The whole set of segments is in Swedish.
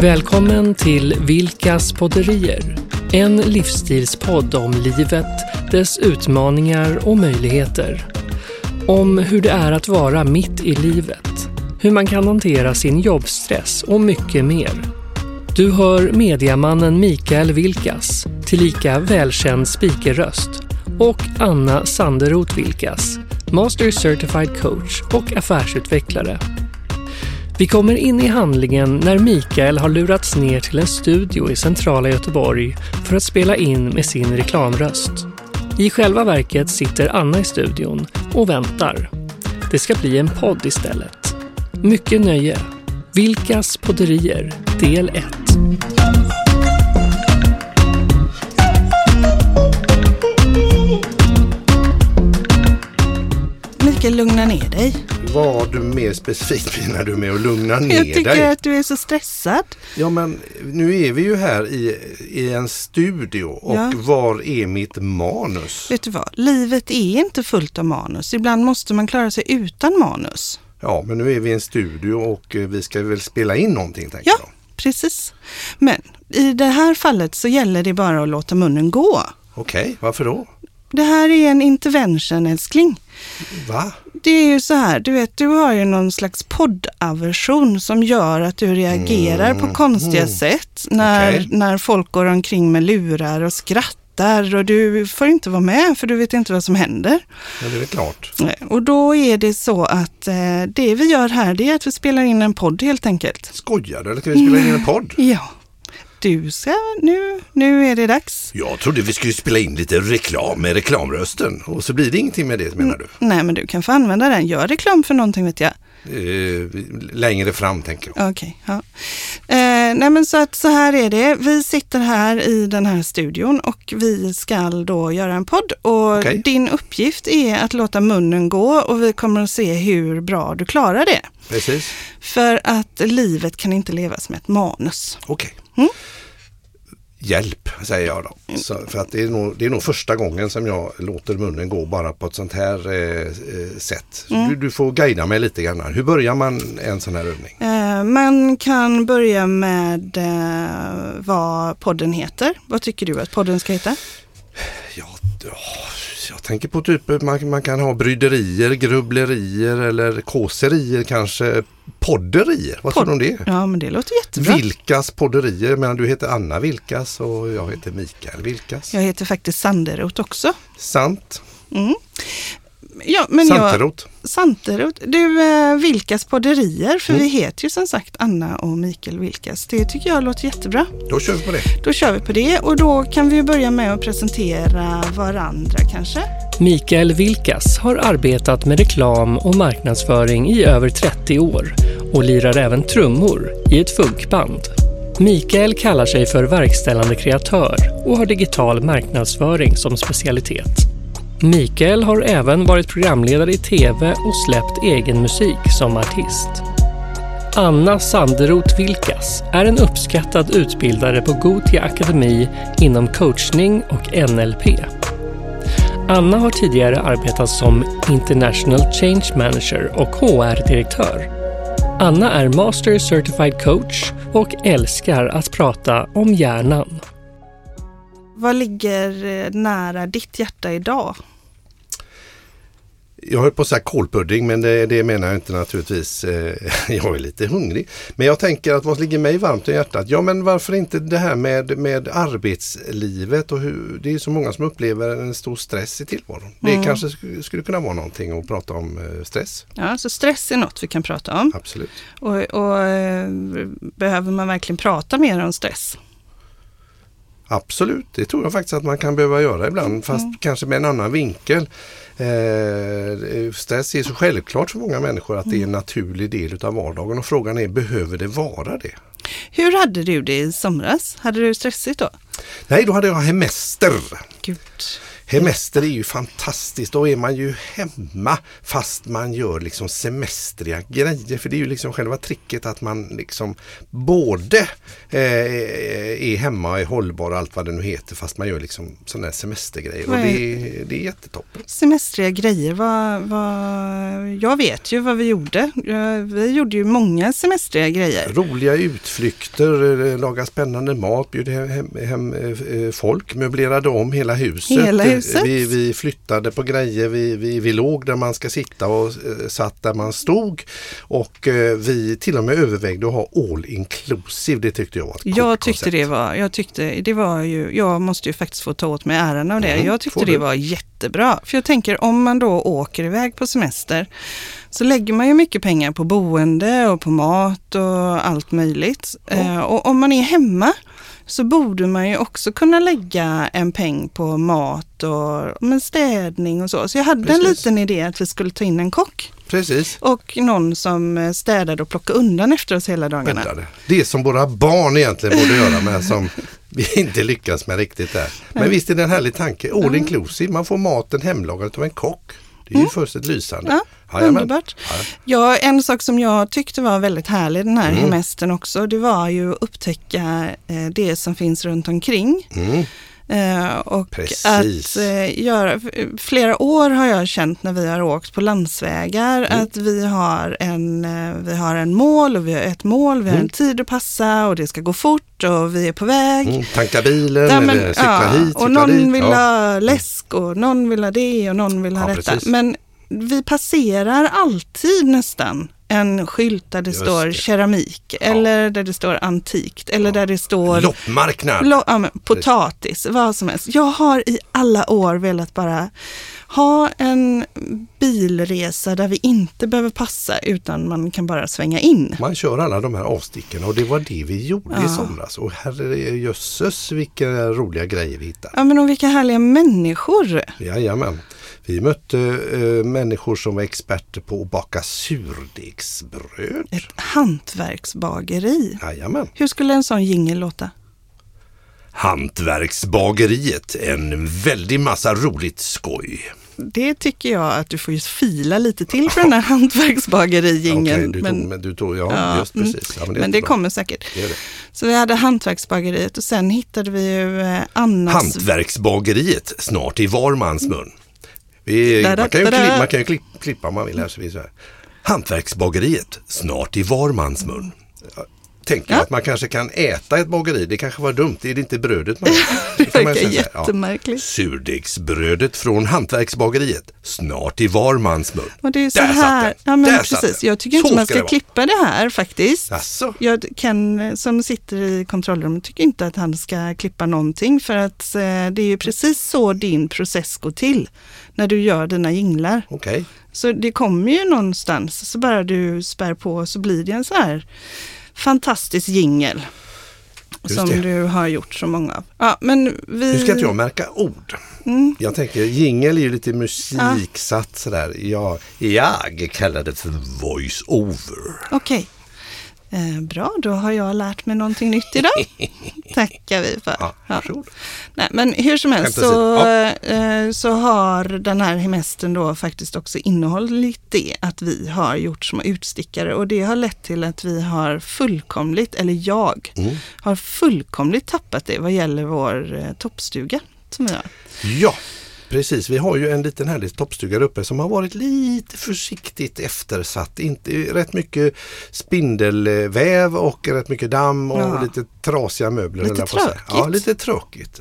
Välkommen till Vilkas podderier, en livsstilspodd om livet, dess utmaningar och möjligheter. Om hur det är att vara mitt i livet, hur man kan hantera sin jobbstress och mycket mer. Du hör mediamannen Mikael Vilkas, tillika välkänd speakerröst, och Anna Sanderoth Vilkas, Master Certified Coach och affärsutvecklare. Vi kommer in i handlingen när Mikael har lurats ner till en studio i centrala Göteborg för att spela in med sin reklamröst. I själva verket sitter Anna i studion och väntar. Det ska bli en podd istället. Mycket nöje. Vilkas podderier, del 1. Mikael, lugna ner dig. Vad du mer specifikt menar du med att lugna ner dig? Jag tycker att du är så stressad. Ja, men nu är vi ju här i en studio och Var är mitt manus? Vet du vad? Livet är inte fullt av manus. Ibland måste man klara sig utan manus. Ja, men nu är vi i en studio och vi ska väl spela in någonting, tänker jag. Ja, precis. Men i det här fallet så gäller det bara att låta munnen gå. Okej, varför då? Det här är en intervention, älskling. Va? Det är ju så här, du vet, du har ju någon slags poddaversion som gör att du reagerar på konstiga sätt när folk går omkring med lurar och skrattar och du får inte vara med för du vet inte vad som händer. Ja, det är klart. Och då är det så att det vi gör här, det är att vi spelar in en podd helt enkelt. Skojar du? Eller ska vi spela in en podd? Ja. Du ska, nu är det dags. Jag trodde vi skulle spela in lite reklam med reklamrösten. Och så blir det ingenting med det, menar du? Nej, men du kan få använda den. Gör reklam för någonting, vet jag. Längre fram, tänker jag. Okej, ja. Nej, men så här är det. Vi sitter här i den här studion och vi ska då göra en podd. Och Din uppgift är att låta munnen gå och vi kommer att se hur bra du klarar det. Precis. För att livet kan inte levas med ett manus. Okej. Mm. Hjälp, säger jag då. Så, för att det är nog första gången som jag låter munnen gå bara på ett sånt här sätt. Mm. Du får guida mig lite grann. Hur börjar man en sån här övning? Man kan börja med vad podden heter. Vad tycker du att podden ska heta? Jag tänker på typ man kan ha bryderier, grubblerier eller kåserier kanske. Podderier, vad tror du om det? Ja, men det låter jättebra. Vilkas podderier, men du heter Anna Vilkas och jag heter Mikael Vilkas. Jag heter faktiskt Sanderoth också. Sant. Mm. Ja, men Sanderoth. Du, Vilkas podderier, för vi heter ju som sagt Anna och Mikael Vilkas. Det tycker jag låter jättebra. Då kör vi på det. Och då kan vi börja med att presentera varandra kanske. Mikael Vilkas har arbetat med reklam och marknadsföring i över 30 år och lirar även trummor i ett funkband. Mikael kallar sig för verkställande kreatör och har digital marknadsföring som specialitet. Mikael har även varit programledare i tv och släppt egen musik som artist. Anna Sanderoth Vilkas är en uppskattad utbildare på GoTia Akademi inom coachning och NLP. Anna har tidigare arbetat som International Change Manager och HR-direktör. Anna är Master Certified Coach och älskar att prata om hjärnan. Vad ligger nära ditt hjärta idag? Jag höll på att säga kålpudding, men det menar jag inte naturligtvis. Jag är lite hungrig. Men jag tänker att vad ligger mig varmt i hjärtat? Ja, men varför inte det här med arbetslivet? Och hur, det är så många som upplever en stor stress i tillvaron. Det kanske skulle kunna vara någonting att prata om stress. Ja, så stress är något vi kan prata om. Absolut. Och behöver man verkligen prata mer om stress? Absolut, det tror jag faktiskt att man kan behöva göra ibland, fast kanske med en annan vinkel. Stress är så självklart för många människor att det är en naturlig del av vardagen och frågan är, behöver det vara det? Hur hade du det i somras? Hade du stressigt då? Nej, då hade jag hemester. Gud. Hemester är ju fantastiskt. Då är man ju hemma fast man gör liksom semestriga grejer. För det är ju liksom själva tricket att man liksom både är hemma och är hållbar och allt vad det nu heter. Fast man gör liksom sådana här semestergrejer. Och det är jättetoppen. Semestriga grejer. Jag vet ju vad vi gjorde. Vi gjorde ju många semestriga grejer. Roliga utflykter, laga spännande mat, bjuda hem folk, möblerade om hela huset. Vi flyttade på grejer, vi låg där man ska sitta och satt där man stod, och vi till och med övervägde att ha all inclusive. Det tyckte jag var ett jag måste ju faktiskt få ta åt mig äran av det. Jag tyckte det var jättebra, för jag tänker om man då åker iväg på semester så lägger man ju mycket pengar på boende och på mat och allt möjligt. Och om man är hemma så borde man ju också kunna lägga en peng på mat och städning och så. Så jag hade en liten idé att vi skulle ta in en kock. Precis. Och någon som städade och plockade undan efter oss hela dagarna. Det som våra barn egentligen borde göra, men som vi inte lyckas med riktigt där. Men visst är det en härlig tanke. All inclusive, man får maten hemlagad av en kock. Det är ju först ett lysande. Ja. Underbart. Ja, en sak som jag tyckte var väldigt härlig den här hemestern också, det var ju att upptäcka det som finns runt omkring. Och precis. Att göra, flera år har jag känt när vi har åkt på landsvägar att vi har en mål, och vi har ett mål, vi har en tid att passa och det ska gå fort och vi är på väg. Tanka bilen, eller cykla hit, och någon vill ha läsk och någon vill ha det och någon vill ha detta. Precis. Men vi passerar alltid nästan en skylt där det står keramik eller där det står antikt eller där det står loppmarknad, potatis, vad som helst. Jag har i alla år velat bara ha en bilresa där vi inte behöver passa utan man kan bara svänga in. Man kör alla de här avstickorna, och det var det vi gjorde i somras. Och herrejösses, vilka roliga grejer vi hittade. Ja, men och vilka härliga människor. Jajamän. Vi mötte människor som var experter på att baka surdegsbröd. Ett hantverksbageri. Jajamän. Hur skulle en sån jingle låta? Hantverksbageriet, en väldig massa roligt skoj. Det tycker jag att du får ju fila lite till för den här hantverksbageri-gingen. Okej, just precis. Ja, men det kommer säkert. Det. Så vi hade hantverksbageriet, och sen hittade vi ju Annas... Hantverksbageriet, snart i varmans mun. Man kan ju klippa om man vill här, så vi så här. Hantverksbageriet, snart i varmans mun. Tänker att man kanske kan äta ett bageri. Det kanske var dumt, det är inte brödet man det verkar jättemärkligt. Surdegsbrödet från hantverksbageriet, snart i varmans mun. Och det är så här. Ja, men precis. Jag tycker så inte man ska klippa det här faktiskt. Asså. Jag kan, som sitter i kontrollrummet, tycker inte att han ska klippa någonting, för att det är ju precis så din process går till när du gör dina jinglar. Okej. Så det kommer ju någonstans, så bara du spär på så blir det en så här fantastisk jingel som du har gjort så många av. Ja, men vi... Nu ska inte jag märka ord. Jag tänker, jingel är ju lite musiksatt sådär. Jag kallar det för voice-over. Okej. Bra, då har jag lärt mig någonting nytt idag. Tackar vi för. Ja. Nej, men hur som helst så har den här hemestern då faktiskt också innehållit det att vi har gjort små utstickare, och det har lett till att vi har fullkomligt, eller jag har fullkomligt tappat det vad gäller vår toppstuga som vi har. Ja. Precis, vi har ju en liten härlig toppstuga där uppe som har varit lite försiktigt eftersatt. Inte rätt mycket spindelväv och rätt mycket damm och lite trasiga möbler. Lite tråkigt. Ja, lite tråkigt.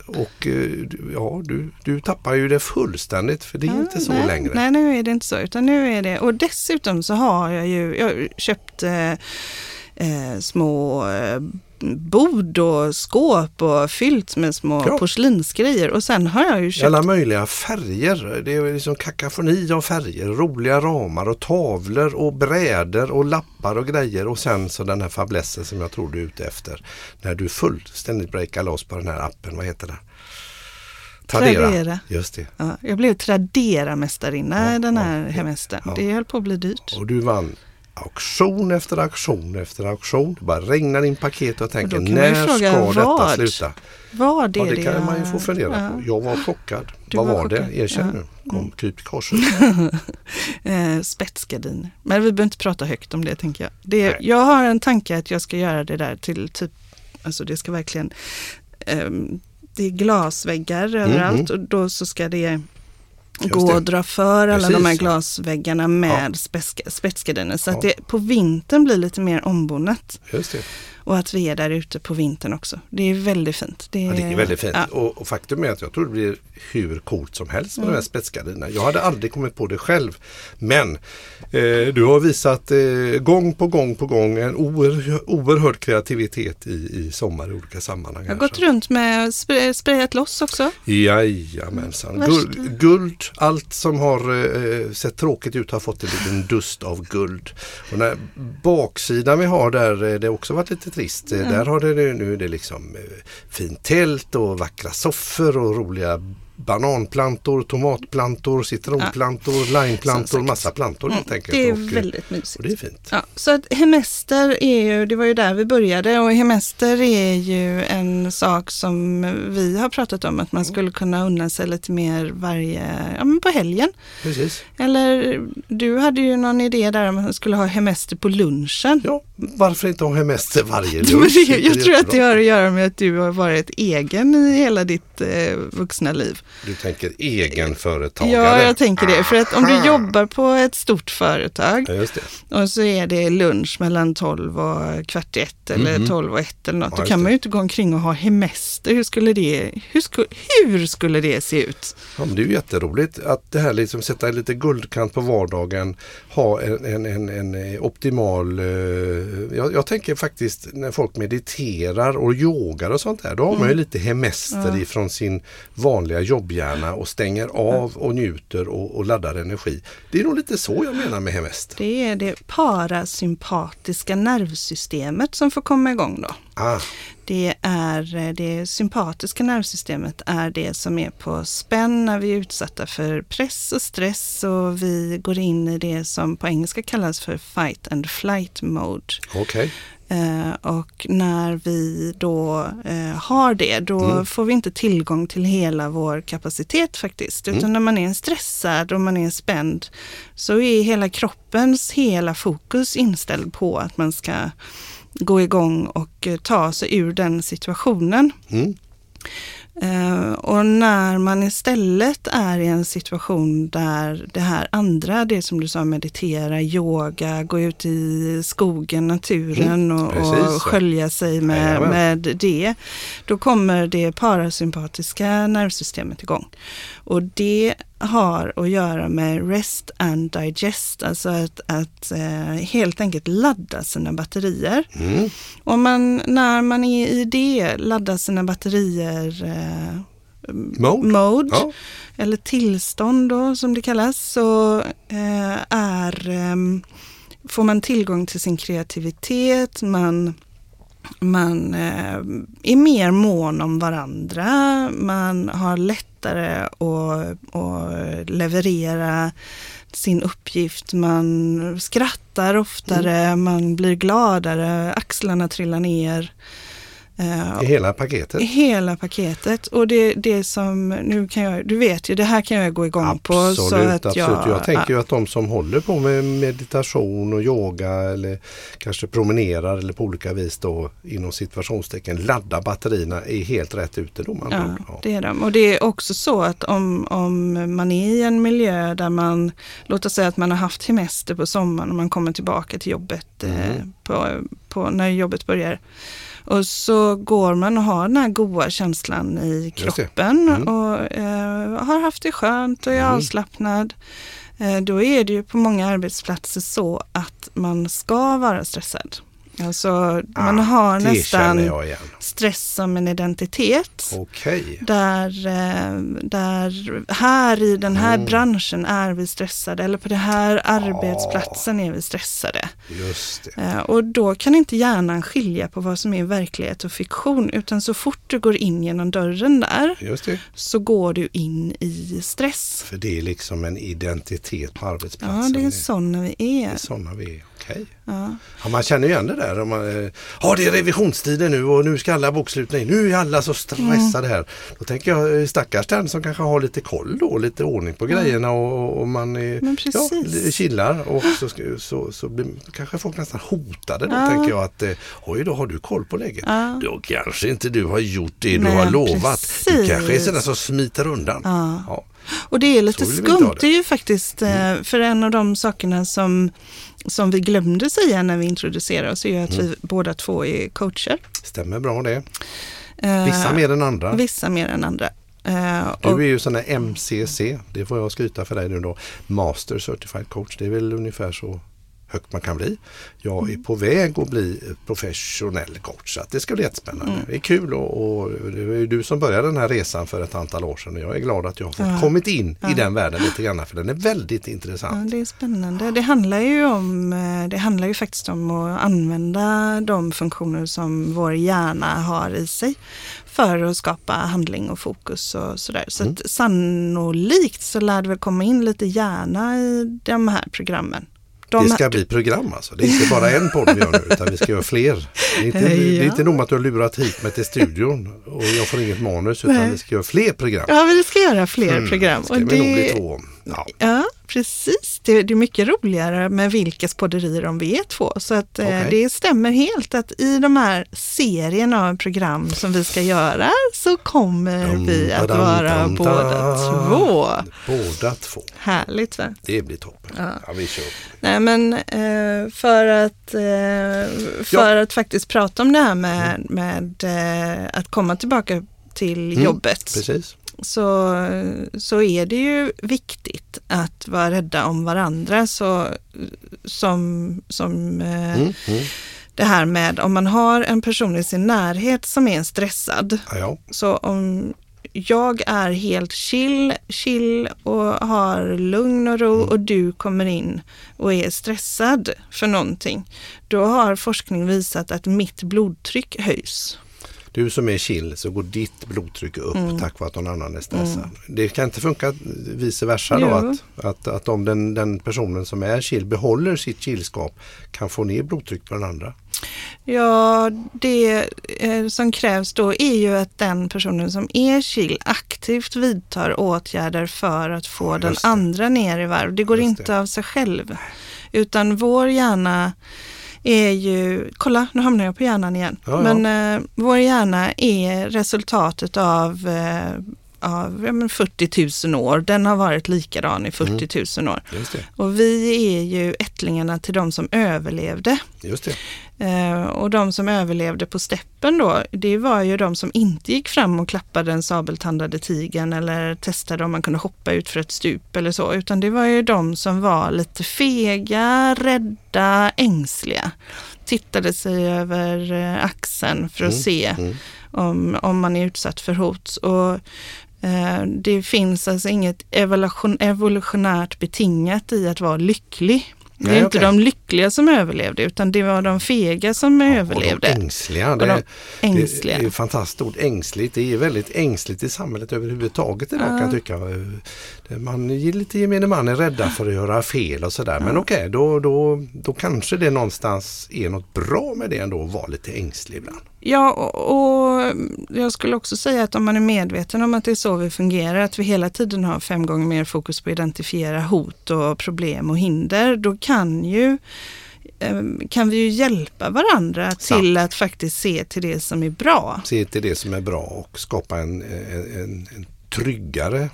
Och du tappar ju det fullständigt, för det är inte så längre. Nej, nu är det inte så, utan nu är det. Och dessutom så har jag köpt små... bord och skåp och fyllt med små porslinsgrejer, och sen har jag ju köpt... Alla möjliga färger, det är liksom kakafoni av färger, roliga ramar och tavlor och brädor och lappar och grejer, och sen så den här fablessen som jag tror du är ute efter när du fullständigt breakar loss på den här appen, vad heter det? Tradera. Just det. Ja, jag blev Tradera-mästarinna den här hemestern. Det höll på att bli dyrt. Och du vann auktion efter auktion efter auktion. Det bara regnar in paket och tänker, när ska detta sluta? Vad är det? Det kan man ju få fundera på. Jag var chockad. Vad var det? Erkänner du? Kom kryp i korset. Spetsgardiner. Men vi behöver inte prata högt om det, tänker jag. Jag har en tanke att jag ska göra det där till typ... Alltså det ska verkligen... det är glasväggar överallt och då så ska det... gå och dra för alla de här glasväggarna med spetsgardiner. Så att det på vintern blir lite mer ombonat. Just det. Och att vi är där ute på vintern också. Det är väldigt fint. Det är väldigt fint. Ja. Och faktum är att jag tror det blir hur coolt som helst med de här spetsgardinerna. Jag hade aldrig kommit på det själv. Men du har visat gång på gång en oerhörd kreativitet i sommar i olika sammanhang. Jag har gått runt med sprayat loss också. Jajamensan. Guld. Allt som har sett tråkigt ut har fått en liten dust av guld. Och den här baksidan vi har där, det har också varit lite trist. Mm. Där har det nu det liksom fint tält och vackra soffor och roliga bananplantor, tomatplantor, citronplantor, limeplantor, massa plantor helt enkelt. Det är väldigt mysigt. Och det är fint. Ja, så att hemester är ju, det var ju där vi började, och hemester är ju en sak som vi har pratat om att man skulle kunna unna sig lite mer men på helgen. Precis. Eller du hade ju någon idé där om att man skulle ha hemester på lunchen. Ja, varför inte ha hemester varje lunch? Jag tror att det har att göra med att du har varit egen i hela ditt vuxna liv. Du tänker egenföretagare? Ja, jag tänker det. För att om du jobbar på ett stort företag och så är det lunch mellan 12 och kvart i ett eller 12 och ett eller något, då kan man ju inte gå omkring och ha hemester. Hur skulle det se ut? Ja, men det är ju jätteroligt att det här liksom sätta lite guldkant på vardagen, ha en optimal... Jag tänker faktiskt när folk mediterar och yogar och sånt där, då har man ju lite hemester ifrån sin vanliga jobbhjärna och stänger av och njuter och laddar energi. Det är nog lite så jag menar med hemester. Det är det parasympatiska nervsystemet som får komma igång då. Ah. Det är det sympatiska nervsystemet är det som är på spänn när vi är utsatta för press och stress, och vi går in i det som på engelska kallas för fight and flight mode. Okej. Och när vi då har det, då får vi inte tillgång till hela vår kapacitet faktiskt. Utan när man är stressad och man är spänd, så är hela kroppens hela fokus inställd på att man ska gå igång och ta sig ur den situationen. Mm. Och när man istället är i en situation där det här andra, det som du sa, meditera, yoga, gå ut i skogen, naturen och skölja sig med det, då kommer det parasympatiska nervsystemet igång. Och det har att göra med rest and digest, alltså att helt enkelt ladda sina batterier. Mm. Och när man är i det, ladda sina batterier mode eller tillstånd då som det kallas, så får man tillgång till sin kreativitet, man är mer mån om varandra, man har lättare att leverera sin uppgift, man skrattar oftare, man blir gladare, axlarna trillar ner. I hela paketet. Och det som nu kan jag, du vet ju, det här kan jag gå igång på. Så att jag tänker ju att de som håller på med meditation och yoga eller kanske promenerar eller på olika vis då inom situationstecken laddar batterierna är helt rätt ute då. Det är de. Och det är också så att om man är i en miljö där man, låt oss säga att man har haft hemester på sommaren och man kommer tillbaka till jobbet när jobbet börjar. Och så går man och har den här goda känslan i kroppen och har haft det skönt och är avslappnad. Då är det ju på många arbetsplatser så att man ska vara stressad. Alltså man har nästan stress som en identitet. Okej. Där här i den här branschen är vi stressade, eller på den här arbetsplatsen är vi stressade. Just det. Och då kan inte hjärnan skilja på vad som är verklighet och fiktion, utan så fort du går in genom dörren där så går du in i stress. För det är liksom en identitet på arbetsplatsen. Ja, det är sådana vi är. Okej. Ja. Ja, man känner ju igen det där. Det är revisionstider nu och nu ska alla boksluta in. Nu är alla så stressade här. Då tänker jag stackars den som kanske har lite koll då, lite ordning på grejerna och man chillar. Och så blir, kanske folk nästan hotade då, tänker jag att oj då har du koll på läget. Ja. Då kanske inte du har gjort det du har lovat. Precis. Du kanske är sådana som smiter undan. Ja. Ja. Och det är lite skumt, det är ju faktiskt för en av de sakerna som vi glömde säga när vi introducerade oss är ju att vi båda två är coacher. Stämmer bra det. Vissa mer än andra. Du är ju sån här MCC, det får jag skryta för dig nu då, Master Certified Coach, det är väl ungefär så högt man kan bli. Jag är på väg att bli professionell coach. Så att det ska bli jättespännande. Det är kul och det är du som började den här resan för ett antal år sedan. Och jag är glad att jag har fått kommit in i den världen lite grann. För den är väldigt intressant. Ja, det är spännande. Det handlar ju faktiskt om att använda de funktioner som vår hjärna har i sig. För att skapa handling och fokus och sådär. Så att sannolikt så lär det väl komma in lite hjärna i de här programmen. Det ska bli program alltså. Det är inte bara en podd vi gör nu utan vi ska göra fler. Det är inte nog att du har lurat hit mig till studion och jag får inget manus utan vi ska göra fler program. Ja, vi ska göra fler program. Ska och vi nog bli två. Ja, precis. Det är mycket roligare med Vilkas podderier om vi är två. Så att det stämmer helt att i de här serierna av program som vi ska göra så kommer vi att vara båda två. Båda två. Härligt va? Det blir toppen. Ja. Ja, vi kör. Nej men för att faktiskt prata om det här med att komma tillbaka till jobbet. Precis. Så är det ju viktigt att vara rädda om varandra som det här med om man har en person i sin närhet som är stressad. Ajå. Så om jag är helt chill och har lugn och ro och du kommer in och är stressad för någonting, då har forskning visat att mitt blodtryck höjs. Du som är chill så går ditt blodtryck upp tack vare att någon annan är stressad. Det kan inte funka vice versa då att om den personen som är chill behåller sitt chillskap kan få ner blodtryck på den andra. Ja, det som krävs då är ju att den personen som är chill aktivt vidtar åtgärder för att få den andra ner i varv. Det går inte av sig själv utan vår hjärna är ju, kolla nu hamnar jag på hjärnan igen, men vår hjärna är resultatet av 40 000 år, den har varit likadan i 40 000 år. Just det. Och vi är ju ättlingarna till de som överlevde. Just det. Och de som överlevde på steppen då, det var ju de som inte gick fram och klappade den sabeltandade tigern eller testade om man kunde hoppa ut för ett stup eller så, utan det var ju de som var lite fega, rädda, ängsliga. Tittade sig över axeln för att se om man är utsatt för hot. Och det finns alltså inget evolutionärt betingat i att vara lycklig. Det är inte de lyckliga som överlevde utan det var de fega som överlevde. Och de ängsliga. Det är ju fantastiskt ord, ängsligt. Det är väldigt ängsligt i samhället överhuvudtaget idag kan jag tycka. Man är lite gemene man är rädda för att göra fel och sådär. Men då kanske det någonstans är något bra med det ändå att vara lite ängslig ibland. Ja, och jag skulle också säga att om man är medveten om att det är så vi fungerar, att vi hela tiden har 5 gånger mer fokus på att identifiera hot och problem och hinder, då kan vi ju hjälpa varandra till att faktiskt se till det som är bra. Se till det som är bra och skapa en tryggare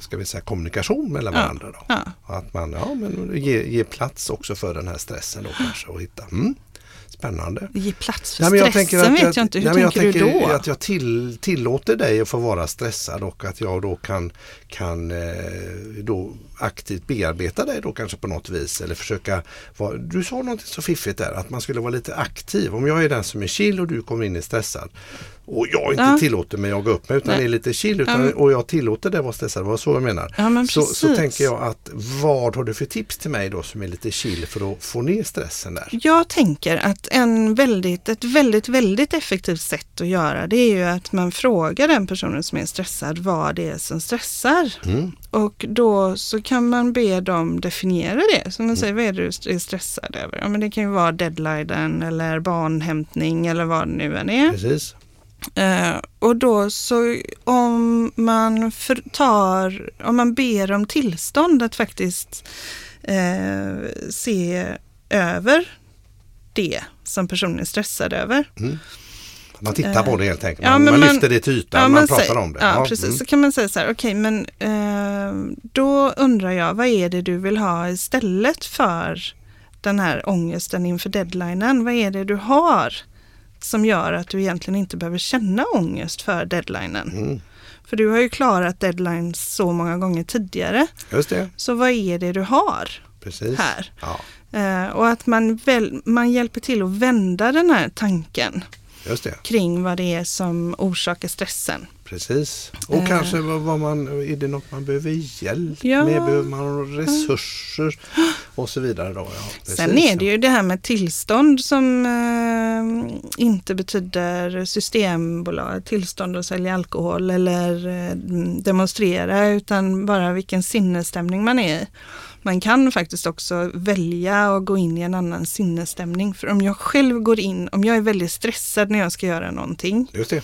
ska vi säga kommunikation mellan varandra då. Ja. Och att man ger plats också för den här stressen då kanske och hitta. Spännande. Ge plats för stressen vet jag inte. Hur tänker du då? Jag tänker att jag tillåter dig att få vara stressad och att jag då kan då aktivt bearbeta dig då kanske på något vis eller försöka vara, du sa något så fiffigt där att man skulle vara lite aktiv. Om jag är den som är chill och du kommer in i stressad och jag inte tillåter mig att gå upp mig utan är lite chill utan, och jag tillåter det vara stressad, vad så jag menar. Ja, men så tänker jag att vad har du för tips till mig då som är lite chill för att få ner stressen där? Jag tänker att ett väldigt effektivt sätt att göra det är ju att man frågar den personen som är stressad vad det är som stressar. Mm. Och då så kan man be dem definiera det. Så man säger, vad är du är stressad över? Ja, men det kan ju vara deadline eller barnhämtning eller vad det nu än är. Precis. Och då så om man ber om tillstånd att faktiskt se över det som personen är stressad över. Mm. Man tittar på det helt enkelt. Ja, man lyfter det till ytan, man pratar om det. Ja, precis. Mm. Så kan man säga så här, okej, men då undrar jag, vad är det du vill ha istället för den här ångesten inför deadlinen? Vad är det du har som gör att du egentligen inte behöver känna ångest för deadlinen? Mm. För du har ju klarat deadlines så många gånger tidigare. Just det. Så vad är det du har? Precis. Här? Ja. Och att man hjälper till att vända den här tanken. Just det. Kring vad det är som orsakar stressen. Precis. Och kanske vad är det något man behöver hjälp med? Behöver man resurser och så vidare då? Ja, precis. Sen är det ju det här med tillstånd som inte betyder Systembolag, tillstånd att sälja alkohol eller demonstrera, utan bara vilken sinnesstämning man är i. Man kan faktiskt också välja att gå in i en annan sinnesstämning. För om jag själv går in, om jag är väldigt stressad när jag ska göra någonting. Just det.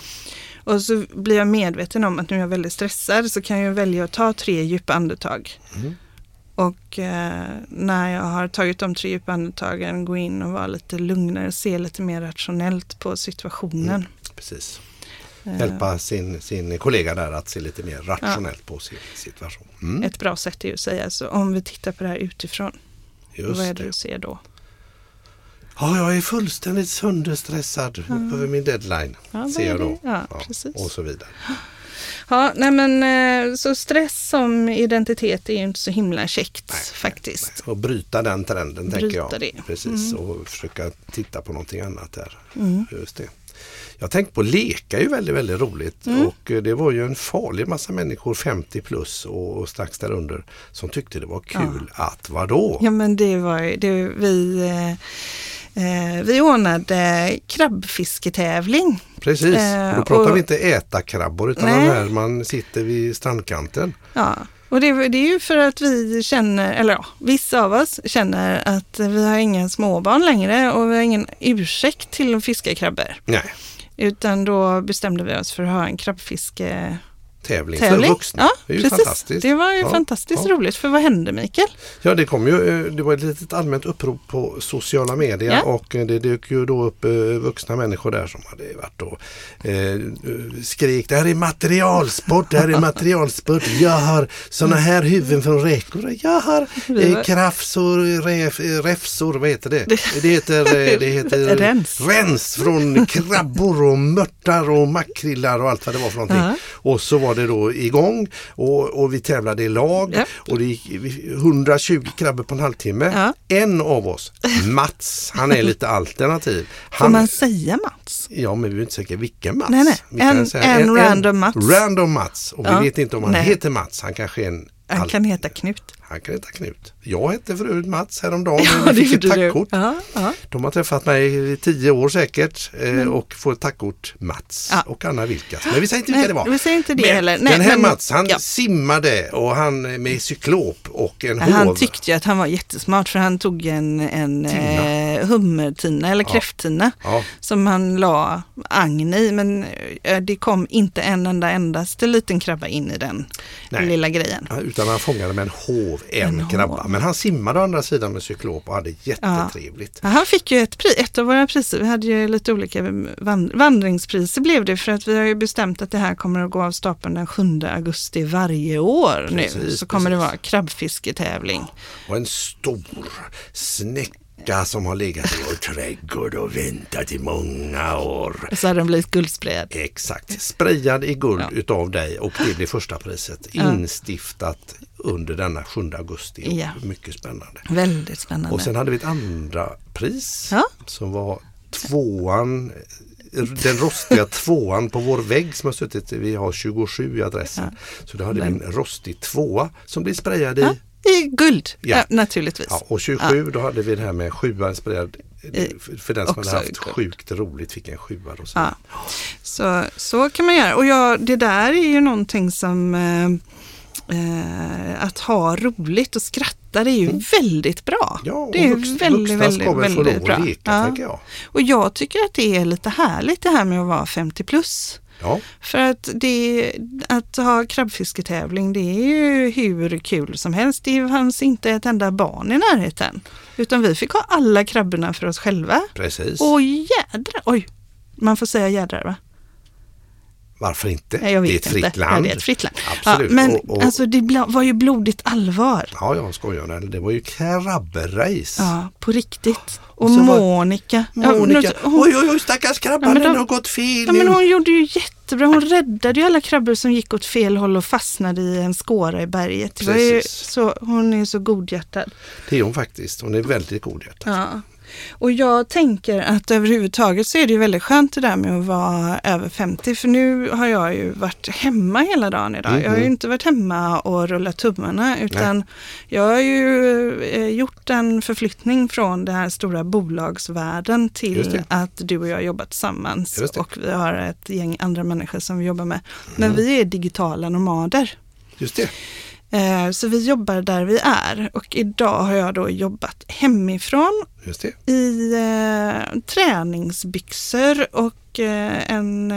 Och så blir jag medveten om att nu är jag väldigt stressad, så kan jag välja att ta 3 djupa andetag. Mm. Och när jag har tagit de 3 djupa andetagen, gå in och vara lite lugnare och se lite mer rationellt på situationen. Mm. Precis. Hjälpa sin kollega där att se lite mer rationellt på sin situation. Mm. Ett bra sätt är ju att säga, så om vi tittar på det här utifrån, just vad är det du ser då? Ja, jag är fullständigt sönderstressad över min deadline, ser jag då. Ja, precis. Och så vidare. Ja, nej men så stress som identitet är ju inte så himla käckt faktiskt. Nej. Och bryta den trenden, tänker jag. Det. Precis, och försöka titta på någonting annat där. Mm. Just det. Jag tänkte på leka, är ju väldigt, väldigt roligt och det var ju en farlig massa människor, 50 plus och strax därunder, som tyckte det var kul att vadå? Ja, men det var ju, vi ordnade krabbfisketävling. Precis, och då pratar vi inte äta krabbor utan när man sitter vid strandkanten. Ja. Och det är ju för att vi känner, eller vissa av oss känner att vi har inga småbarn längre och vi har ingen ursäkt till att fiska krabbor. Nej. Utan då bestämde vi oss för att ha en krabbfiske tävling för vuxna. Ja, det är ju fantastiskt. Det var ju fantastiskt roligt. För vad hände, Mikael? Ja, det var ett litet allmänt upprop på sociala medier och det dök ju då upp vuxna människor där som hade varit och skrik, det här är materialsport, jag har såna här huvuden från räkor, jag har krafsor, räfsor, vad heter det? Det heter rens från krabbor och mörtar och makrillar och allt vad det var för någonting. Och så var det då igång och vi tävlade i lag och det gick 120 krabbor på en halvtimme. En av oss, Mats, han är lite alternativ. Får man säga Mats? Ja, men vi är inte säkra vilken Mats. Nej. Vi kan säga, en random Mats. Random Mats, och vi vet inte om han heter Mats, han kanske är en... Han kan heta Knut. Jag hette förut Mats häromdagen. Ja, det gjorde du. Ja. De har träffat mig i 10 år säkert och får ett tackkort Mats och Anna Vilkas. Men vi säger inte vilka det var. Vi säger inte det heller. Nej, den här Mats, han simmade och han med cyklop och en hov. Han tyckte ju att han var jättesmart för han tog en hummertina eller kräfttina som han la agn i. Men det kom inte en endaste liten krabba in i den lilla grejen. Utan han fångade med en hov, en krabba. Men han simmade å andra sidan med cyklop och hade jättetrevligt. Ja, han fick ju ett av våra priser. Vi hade ju lite olika vandringspriser blev det, för att vi har ju bestämt att det här kommer att gå av stapeln den 7 augusti varje år nu. Så kommer det vara krabbfisketävling. Ja. Och en stor snäcka som har legat i vår trädgård och väntat i många år. Och så har den blivit guldsprejad. Exakt. Sprejad i guld utav dig, och det blir första priset. Instiftat under denna 7 augusti. Ja. Mycket spännande. Väldigt spännande. Och sen hade vi ett andra pris som var tvåan den rostiga tvåan på vår vägg som har suttit, vi har 27 adresser. Ja. Så då hade vi en rostig tvåa som blir sprayad i guld, ja. Naturligtvis. Ja, och 27 då hade vi det här med sjuan sprayad. För den som hade haft sjukt roligt fick en sjua. Och så. Ja. Så kan man göra. Och det där är ju någonting som att ha roligt och skratta, det är ju väldigt bra. Ja, och det är väldigt bra. Leka, jag. Och jag tycker att det är lite härligt det här med att vara 50 plus. Ja. För att att ha krabbfisketävling, det är ju hur kul som helst. Det fanns inte ett enda barn i närheten. Utan vi fick ha alla krabborna för oss själva. Precis. Och jädrar, man får säga jädrar, va? Varför inte? Nej, det är ett fritt land. Ja, det är ett fritt land. Absolut. Ja, men alltså, det var ju blodigt allvar. Ja, jag skojar. Det var ju krabberace. Ja, på riktigt. Och så Monica. Hon stackars krabban, den har gått fel. Ja, men hon gjorde ju jättebra. Hon räddade ju alla krabbor som gick åt fel håll och fastnade i en skåra i berget. Hon är så godhjärtad. Det är hon faktiskt. Hon är väldigt godhjärtad. Ja. Och jag tänker att överhuvudtaget så är det ju väldigt skönt det där med att vara över 50. För nu har jag ju varit hemma hela dagen idag. Mm-hmm. Jag har ju inte varit hemma och rullat tummarna utan jag har ju gjort en förflyttning från den här stora bolagsvärlden till att du och jag jobbar tillsammans. Och vi har ett gäng andra människor som vi jobbar med. Men vi är digitala nomader. Just det. Så vi jobbar där vi är och idag har jag då jobbat hemifrån i träningsbyxor och en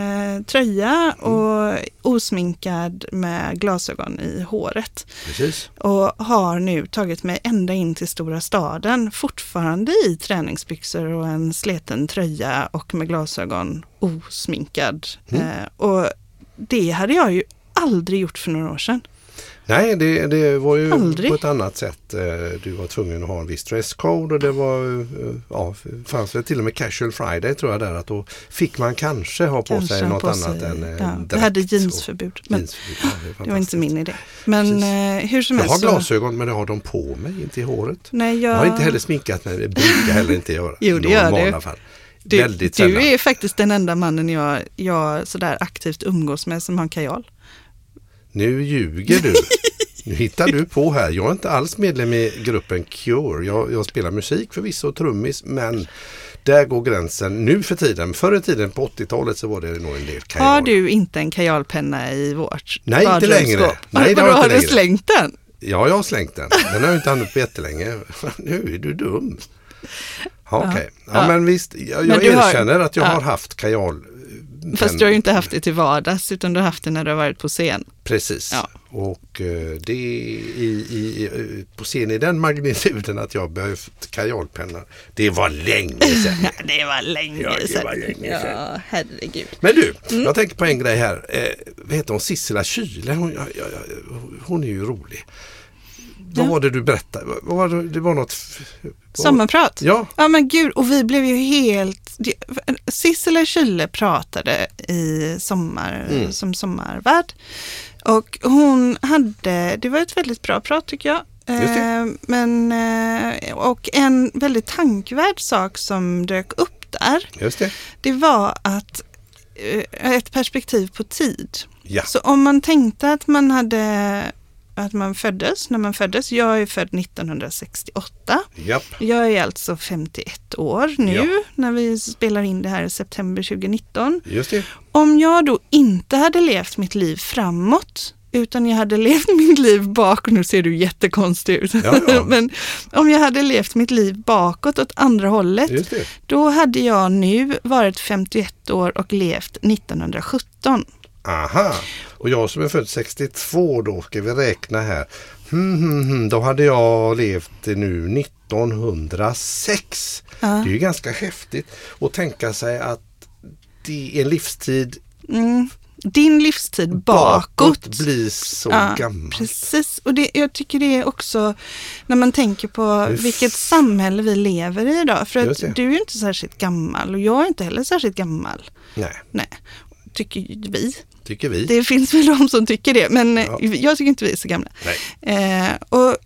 tröja och osminkad med glasögon i håret. Precis. Och har nu tagit mig ända in till stora staden fortfarande i träningsbyxor och en sleten tröja och med glasögon osminkad. Och det hade jag ju aldrig gjort för några år sedan. Nej, det var ju aldrig på ett annat sätt. Du var tvungen att ha en viss dresscode och det var, fanns det till och med Casual Friday tror jag där, att då fick man kanske ha på sig något annat än direkt. Det hade jeansförbud, men det var inte min idé. Men hur som helst. Jag har glasögon, men det har de på mig, inte i håret. Nej, jag har inte heller sminkat mig, det brukar heller inte göra. Jo, det gör det. I alla fall. Du är faktiskt den enda mannen jag sådär aktivt umgås med som har kajal. Nu ljuger du. Nu hittar du på här. Jag är inte alls medlem i gruppen Cure. Jag spelar musik förvisso och trummis, men där går gränsen nu för tiden. Förr i tiden på 80-talet så var det nog en del kajal. Har du inte en kajalpenna i vårt? Nej, inte längre. Nej, det har du slängt den? Ja, jag har slängt den. Den har ju inte använt på jättelänge. Nu är du dum. Okej. Ja, men visst. Jag erkänner att jag har haft kajal. Fast du har ju inte haft det till vardags utan du har haft det när du har varit på scen. Precis. Ja. Och det på scen i den magnituden att jag behövt kajalpennor. Det var länge sedan. Ja, herregud. Men du, jag tänker på en grej här. Vad heter hon? Sissela Kyle. Hon är ju rolig. Vad var det du berättade? Det var något sommarprat. Ja, men gud, och vi blev ju helt Sissela Kyle pratade i som sommarvärd. Och hon hade, det var ett väldigt bra prat tycker jag. Men och en väldigt tankvärd sak som dök upp där. Just det. Det var att ett perspektiv på tid. Ja. Så om man tänkte att man hade när man föddes, jag är född 1968. Japp. Jag är alltså 51 år nu när vi spelar in det här i september 2019. Just det. Om jag då inte hade levt mitt liv framåt utan jag hade levt mitt liv bakåt, nu ser du jättekonstig ut, men om jag hade levt mitt liv bakåt åt andra hållet, då hade jag nu varit 51 år och levt 1917. Aha, och jag som är född 62 då, ska vi räkna här. Då hade jag levt nu 1906. Det är ju ganska häftigt att tänka sig att det är en livstid. Din livstid bakåt blir så gammal. Precis, och jag tycker det är också när man tänker på vilket samhälle vi lever i idag. För att du är inte särskilt gammal och jag är inte heller särskilt gammal. Nej. Tycker vi. Det finns väl de som tycker det, men jag tycker inte vi är så gamla. Och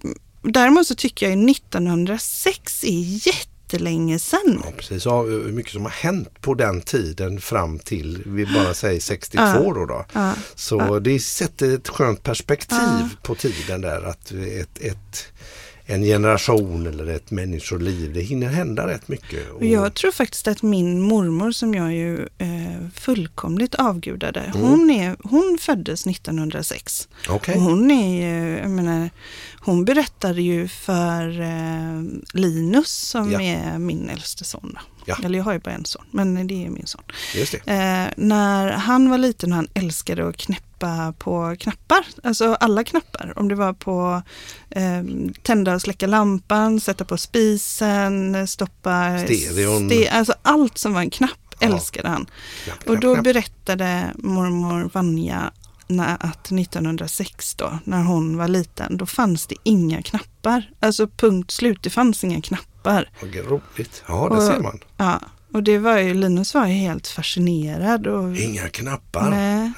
däremot så tycker jag 1906 är jätte jättelänge sedan. Ja, precis. Ja, hur mycket som har hänt på den tiden fram till, vi bara säger 62 då. Ja. Så det sätter ett skönt perspektiv på tiden där, att en generation eller ett människoliv, det hinner hända rätt mycket. Och jag tror faktiskt att min mormor, som jag ju fullkomligt avgudade, hon föddes 1906. Okay. Och hon är, jag menar, hon berättade ju för Linus, som är min äldste son. Ja. Eller jag har ju bara en son, men det är min son. Just det. När han var liten, han älskade att knäppa på knappar. Alltså alla knappar. Om det var på tända och släcka lampan, sätta på spisen, stoppa... Stereon. Alltså allt som var en knapp älskade han. Knapp. Och då berättade mormor Vanja att 1906 då, när hon var liten, då fanns det inga knappar. Alltså punkt slut, det fanns inga knappar. Vad roligt. Ja, det ser man. Ja, och det var ju, Linus var ju helt fascinerad. Och, inga knappar? Nej.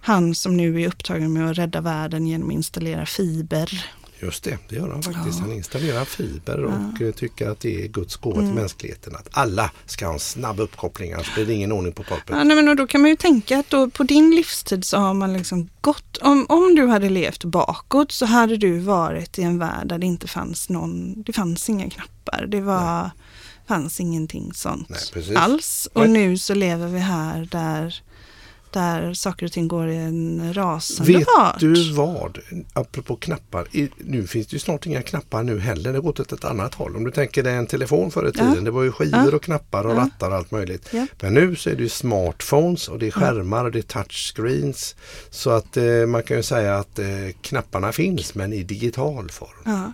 Han som nu är upptagen med att rädda världen genom att installera fiber. Just det, det gör han faktiskt. Ja. Han installerar fiber och tycker att det är Guds gåva till mänskligheten. Att alla ska ha en snabb uppkoppling, annars blir det ingen ordning på korpen. Ja, nej, men då kan man ju tänka att då, på din livstid så har man liksom gått... Om du hade levt bakåt så hade du varit i en värld där det inte fanns någon... Det fanns inga knappar, det var... Nej. Fanns ingenting sånt. Nej, alls. Och nu så lever vi här där saker och ting går i en rasande fart. Vet du vad? Apropå knappar. Nu finns det ju snart inga knappar nu heller. Det har gått åt ett annat håll. Om du tänker dig en telefon förr i tiden. Ja. Det var ju skivor och knappar och rattar och allt möjligt. Ja. Men nu så är det ju smartphones och det är skärmar och det är touchscreens. Så att man kan ju säga att knapparna finns, men i digital form. Ja.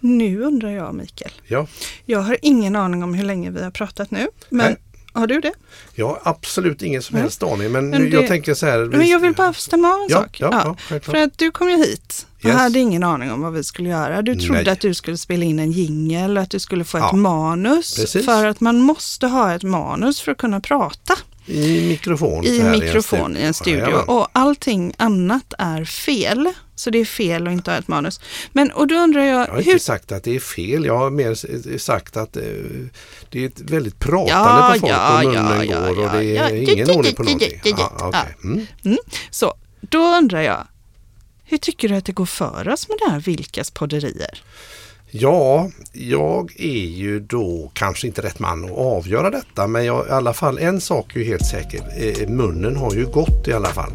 Nu undrar jag, Mikael. Ja. Jag har ingen aning om hur länge vi har pratat nu. Men har du det? Ja, absolut ingen som helst aning. Men jag tänker så här. Men jag vill bara stämma av en sak. Ja. För att du kom ju hit. Jag hade ingen aning om vad vi skulle göra. Du trodde att du skulle spela in en jingle, att du skulle få ett manus. Precis. För att man måste ha ett manus för att kunna prata. I mikrofon i en studio. Och allting annat är fel. Så det är fel att inte ha ett manus. Och då undrar jag... Jag har inte sagt att det är fel. Jag har mer sagt att det är ett väldigt pratande på folk. Och munnen går och det är ingen ordning på någonting. Så, då undrar jag, hur tycker du att det går för oss med det här Vilkas podderier? Ja, jag är ju då kanske inte rätt man att avgöra detta, men i alla fall en sak är ju helt säker. Munnen har ju gått i alla fall.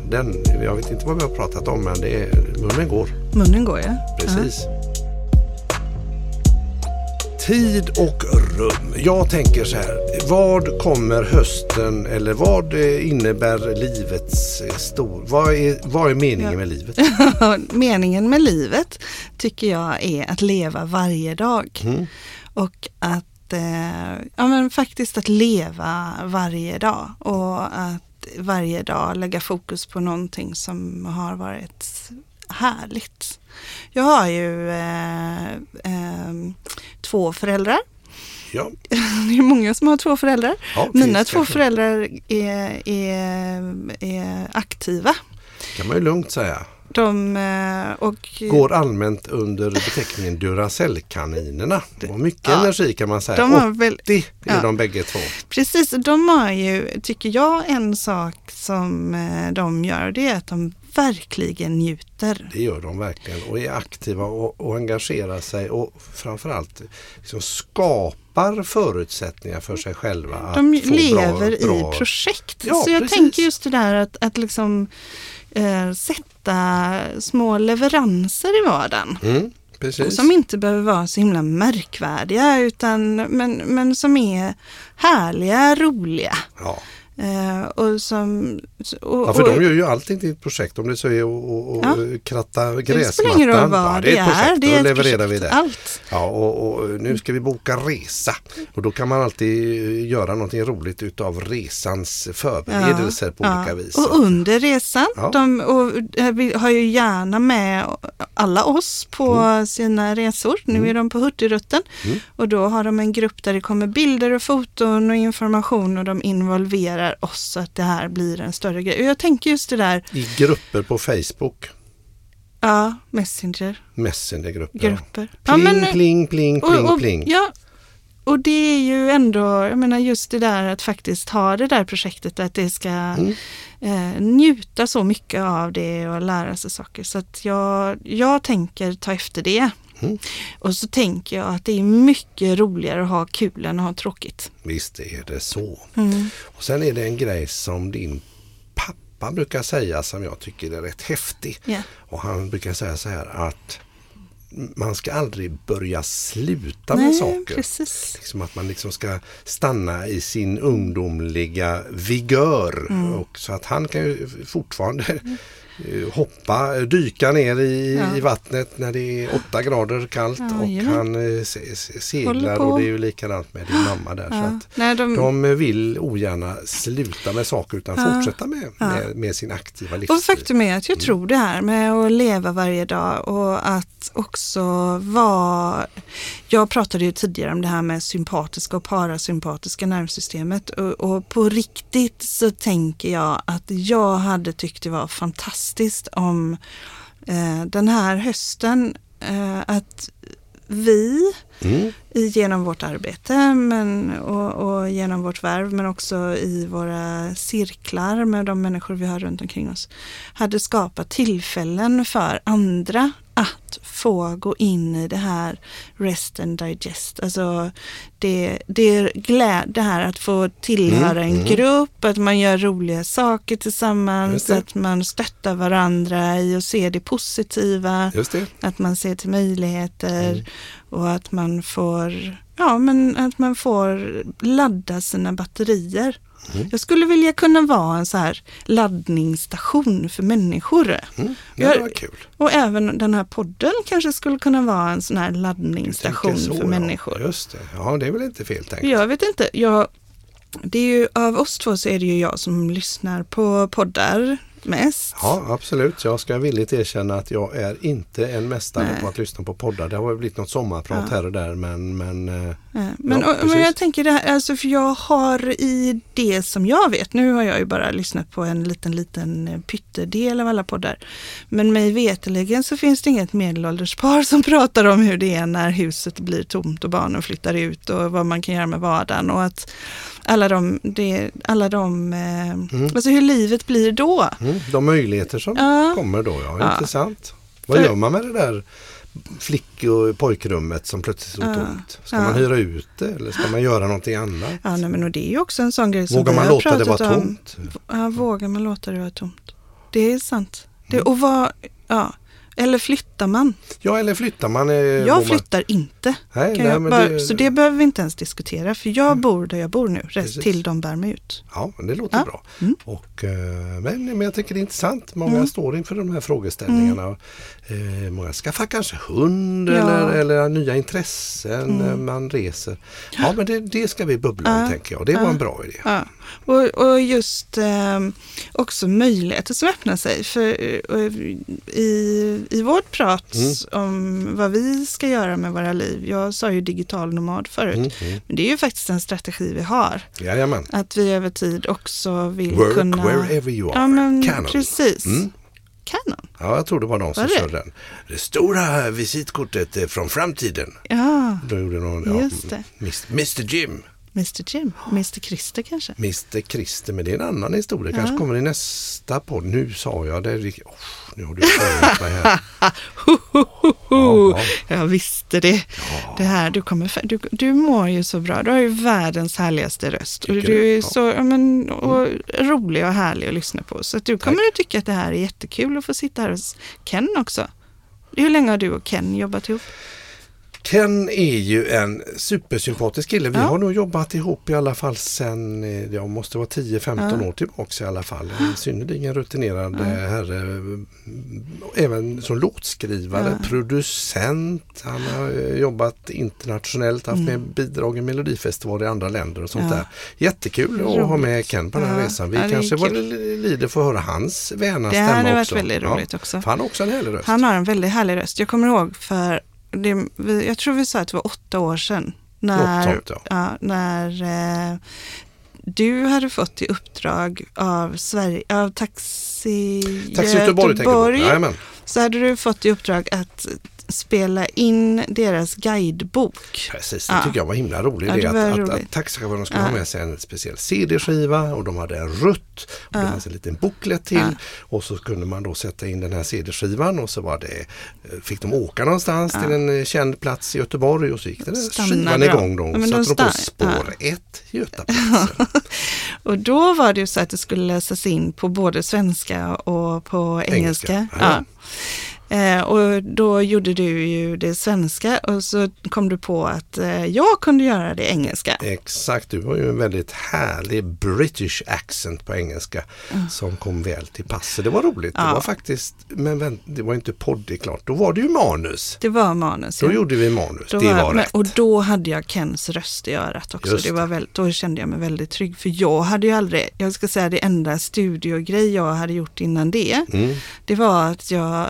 Jag vet inte vad vi har pratat om, men det är, munnen går. Munnen går, ja. Precis. Tid och rum. Jag tänker så här, vad kommer hösten, eller vad innebär livets stor... Vad är meningen med livet? Meningen med livet tycker jag är att leva varje dag. Och att faktiskt att leva varje dag. Och att varje dag lägga fokus på någonting som har varit... härligt. Jag har ju två föräldrar. Ja. Det är många som har två föräldrar. Ja, mina två föräldrar är aktiva. Kan man ju lugnt säga. Går allmänt under beteckningen Duracell-kaninerna. De har mycket energi, kan man säga. De har 80 är de bägge två. Precis, de har ju, tycker jag, en sak som de gör, det är att de verkligen njuter. Det gör de verkligen, och är aktiva och engagerar sig och framförallt liksom skapar förutsättningar för sig själva. De lever bra i projekt. Ja, så jag tänker just det där att liksom sätta små leveranser i vardagen. Precis. Som inte behöver vara så himla märkvärdiga, utan, men som är härliga, roliga. Ja. För de gör ju allting till ett projekt, om det så är att kratta gräsmattan. Det är ett projekt, då levererar vi det. Allt. Ja, och nu ska vi boka resa. Och då kan man alltid göra någonting roligt utav resans förberedelser på olika vis. Och under resan, vi har ju gärna med alla oss på sina resor. Nu är de på Hurtigruten. Och då har de en grupp där det kommer bilder och foton och information, och de involverar oss så att det här blir en större grej. Och jag tänker just det där... I grupper på Facebook. Ja, Messenger. Messengergrupper. Grupper. Pling, pling, pling, pling, pling. Ja, Och det är ju ändå, jag menar just det där att faktiskt ha det där projektet, att det ska njuta så mycket av det och lära sig saker. Så att jag tänker ta efter det. Mm. Och så tänker jag att det är mycket roligare att ha kul än att ha tråkigt. Visst är det så. Mm. Och sen är det en grej som din pappa brukar säga som jag tycker är rätt häftig. Yeah. Och han brukar säga så här att man ska aldrig börja sluta med saker. Precis. Liksom att man liksom ska stanna i sin ungdomliga vigör. Mm. Och så att han kan ju fortfarande hoppa, dyka ner i vattnet när det är 8 grader kallt och han seglar, och det är ju likadant med din mamma där. Så att de vill ogärna sluta med saker utan fortsätta med sin aktiva livsstil. Och faktum är att jag tror det här med att leva varje dag och att också vara... Jag pratade ju tidigare om det här med sympatiska och parasympatiska nervsystemet, och på riktigt så tänker jag att jag hade tyckt det var fantastiskt om den här hösten att vi genom vårt arbete och genom vårt värv, men också i våra cirklar med de människor vi har runt omkring oss, hade skapat tillfällen för andra att få gå in i det här rest and digest. Alltså det här att få tillhöra en grupp, att man gör roliga saker tillsammans, att man stöttar varandra i och ser det positiva, att man ser till möjligheter och att man får ladda sina batterier. Mm. Jag skulle vilja kunna vara en så här laddningsstation för människor. Mm. Ja, det var kul. Och även den här podden kanske skulle kunna vara en sån här laddningsstation för människor. Just det. Ja, det är väl inte fel tänkt. Jag vet inte. Det är ju, av oss två så är det ju jag som lyssnar på poddar mest. Ja, absolut. Jag ska villigt erkänna att jag är inte en mästare på att lyssna på poddar. Det har ju blivit något sommarprat här och där, men jag tänker det här, alltså, för jag har i det som jag vet, nu har jag ju bara lyssnat på en liten pyttedel av alla poddar, men mig veteligen så finns det inget medelålderspar som pratar om hur det är när huset blir tomt och barnen flyttar ut och vad man kan göra med vardagen, och att alltså hur livet blir då. De möjligheter som kommer då, intressant. Vad gör man med det där flick- och pojkrummet som plötsligt är tomt? Ska man hyra ut det eller ska man göra någonting annat? Ja, nej, men och det är ju också en sån grej som vågar man låta det vara tomt? Ja, vågar man låta det vara tomt? Det är sant. Det, och eller flyttar man? Ja, eller flyttar man? Jag flyttar inte. Så det behöver vi inte ens diskutera. För jag bor där jag bor nu. Rest till de bär mig ut. Ja, men det låter bra. Mm. Och, men jag tycker det är intressant. Många står inför de här frågeställningarna. Mm. Många skaffar kanske hund eller nya intressen. Man reser. Ja, men det ska vi bubbla om, tänker jag. Det var en bra idé. Ja. Och just också möjligheter som öppnar sig. För i vårt prat om vad vi ska göra med våra liv. Jag sa ju digital nomad förut. Men det är ju faktiskt en strategi vi har. Jajamän. Att vi över tid också vill kunna... Work wherever you are. Ja, men Canon. Precis. Mm. Canon. Ja, jag tror det var någon som körde den. Det stora visitkortet från framtiden. Ja, då gjorde någon, just det. Mr. Jim. Mr. Christer kanske. Mr. Christer, men det är en annan historia. Kanske kommer det nästa podd. Nu sa jag det. Nu har du förut mig här. Jag visste det. Ja. Det här, du mår ju så bra. Du har ju världens härligaste röst. Tycker och du är så rolig och härlig att lyssna på. Så att du kommer att tycka att det här är jättekul att få sitta här hos Ken också. Hur länge har du och Ken jobbat ihop? Ken är ju en supersympatisk kille. Vi har nog jobbat ihop i alla fall sen, jag måste vara 10-15 år tillbaka i alla fall. En synnerligen rutinerad herre, även som låtskrivare, producent. Han har jobbat internationellt, haft med bidrag i Melodifestival i andra länder och sånt där. Jättekul att ha med Ken på den här resan. Vi kanske var lider för att höra hans väna stämma också. Det hade varit väldigt roligt också. Han har också en härlig röst. Han har en väldigt härlig röst. Jag kommer ihåg för jag tror vi sa att det var 8 år sedan när du hade fått i uppdrag av Taxi Göteborg så hade du fått i uppdrag att spela in deras guidebok. Precis, det tycker jag var himla roligt. Ja, att taxichaufförerna skulle ha med sig en speciell cd-skiva och de hade en rutt och de hade en liten booklet till och så kunde man då sätta in den här cd-skivan och så var det, fick de åka någonstans till en känd plats i Göteborg och så gick den skivan igång då och satte de på spår 1 Götaplatsen. Och då var det ju så att det skulle läsas in på både svenska och på engelska. Och då gjorde du ju det svenska och så kom du på att jag kunde göra det engelska. Exakt, du har ju en väldigt härlig British accent på engelska som kom väl till pass. Det var roligt, det var faktiskt, men det var inte poddig klart, då var det ju manus. Det var manus, då gjorde vi manus, då det var rätt. Och då hade jag Kens röst i örat också, det var väldigt, då kände jag mig väldigt trygg. För jag hade ju aldrig, jag ska säga det enda studiogrej jag hade gjort innan det, det var att jag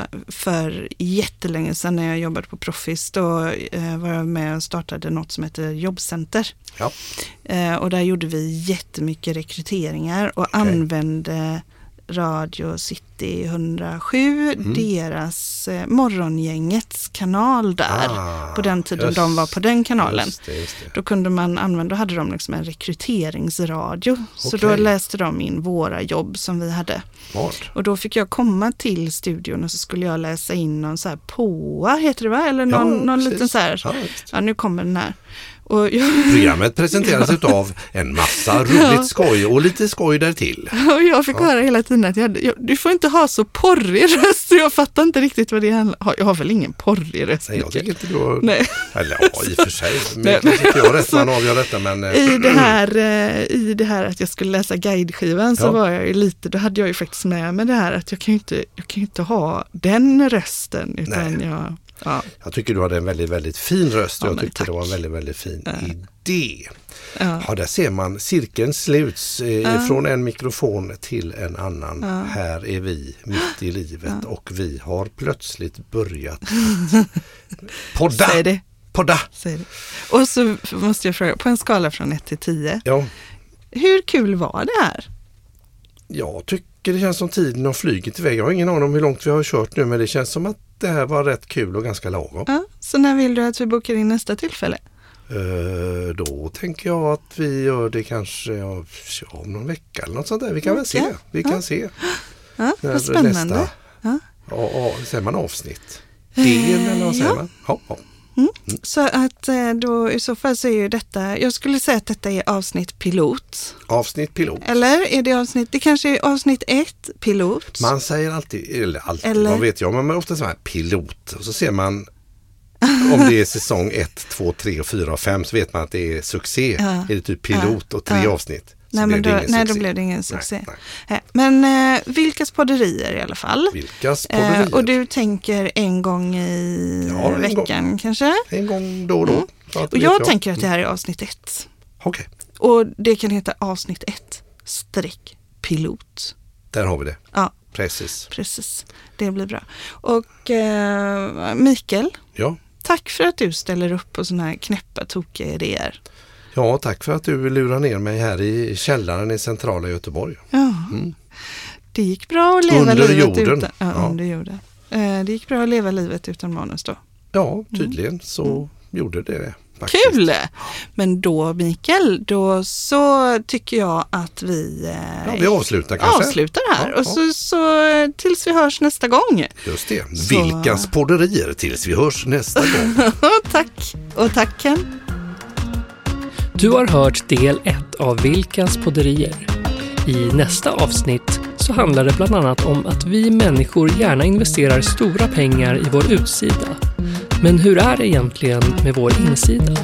för jättelänge sedan när jag jobbade på Profist, då var jag med och startade något som heter Jobbcenter. Ja. Och där gjorde vi jättemycket rekryteringar och använde Radio City 107, deras morgongängets kanal där. På den tiden de var på den kanalen. Just det. Då kunde man använda, då hade de liksom en rekryteringsradio. Okay. Så då läste de in våra jobb som vi hade. Smart. Och då fick jag komma till studion och så skulle jag läsa in någon så här poa, heter det va? Eller någon liten så här, nu kommer den här. Och programmet presenteras utav en massa roligt skoj och lite skoj där till. Och jag fick höra hela tiden att du får inte ha så porrig röst. Jag fattar inte riktigt vad det handlar om. Jag har väl ingen porrig röst? Nej, jag tycker inte du. Nej. Eller ja, i och för sig. Men tycker jag rätt, man avgör detta. Men I det här att jag skulle läsa guideskivan så var jag ju lite, då hade jag ju faktiskt med mig det här att jag kan ju inte ha den rösten utan jag tycker du hade en väldigt, väldigt fin röst. Jag tyckte det var en väldigt, väldigt fin idé. Ja, där ser man cirkeln sluts från en mikrofon till en annan. Här är vi mitt i livet och vi har plötsligt börjat podda. Säg det. Podda. Säg det. Och så måste jag fråga, på en skala från 1 till 10, hur kul var det här? Jag tycker det känns som tiden har flugit iväg. Jag har ingen aning om hur långt vi har kört nu, men det känns som att det här var rätt kul och ganska lagom. Ja, så när vill du att vi bokar in nästa tillfälle? Då tänker jag att vi gör det kanske om någon vecka eller något sånt där. Vi kan väl se. Vi kan se. Ja, vad spännande. Nästa, säger man avsnitt? Del eller vad säger man? Ja. Mm. Så att då i så fall så är ju detta, jag skulle säga att detta är avsnitt pilot. Avsnitt pilot. Eller är det avsnitt, det kanske är avsnitt 1 pilot. Man säger alltid, eller vad vet jag, men ofta så här pilot. Och så ser man om det är säsong 1, 2, 3, 4 och 5 så vet man att det är succé. Är det typ pilot och 3 avsnitt? Nej, då blev det ingen succé. Nej. Men Vilkas podderier i alla fall. Vilkas podderier. Och du tänker en gång i veckan kanske? En gång då och då. Mm. Och jag tänker att det här är avsnitt 1. Okej. Och det kan heta avsnitt 1-pilot. Där har vi det. Ja. Precis. Det blir bra. Och Mikael, tack för att du ställer upp på såna här knäppa, tokiga idéer. Ja, tack för att du lurar ner mig här i källaren i centrala Göteborg. Ja, det gick bra att leva livet utan... Under jorden. Det gick bra att leva livet utan manus då. Ja, tydligen så gjorde det faktiskt. Kul! Men då, Mikael, då så tycker jag att vi... vi avslutar kanske. Avslutar här. Och så tills vi hörs nästa gång. Just det. Så... Vilkas podderier tills vi hörs nästa gång. Tack. Och tacken. Du har hört del 1 av Vilkas podderier. I nästa avsnitt så handlar det bland annat om att vi människor gärna investerar stora pengar i vår utsida. Men hur är det egentligen med vår insida?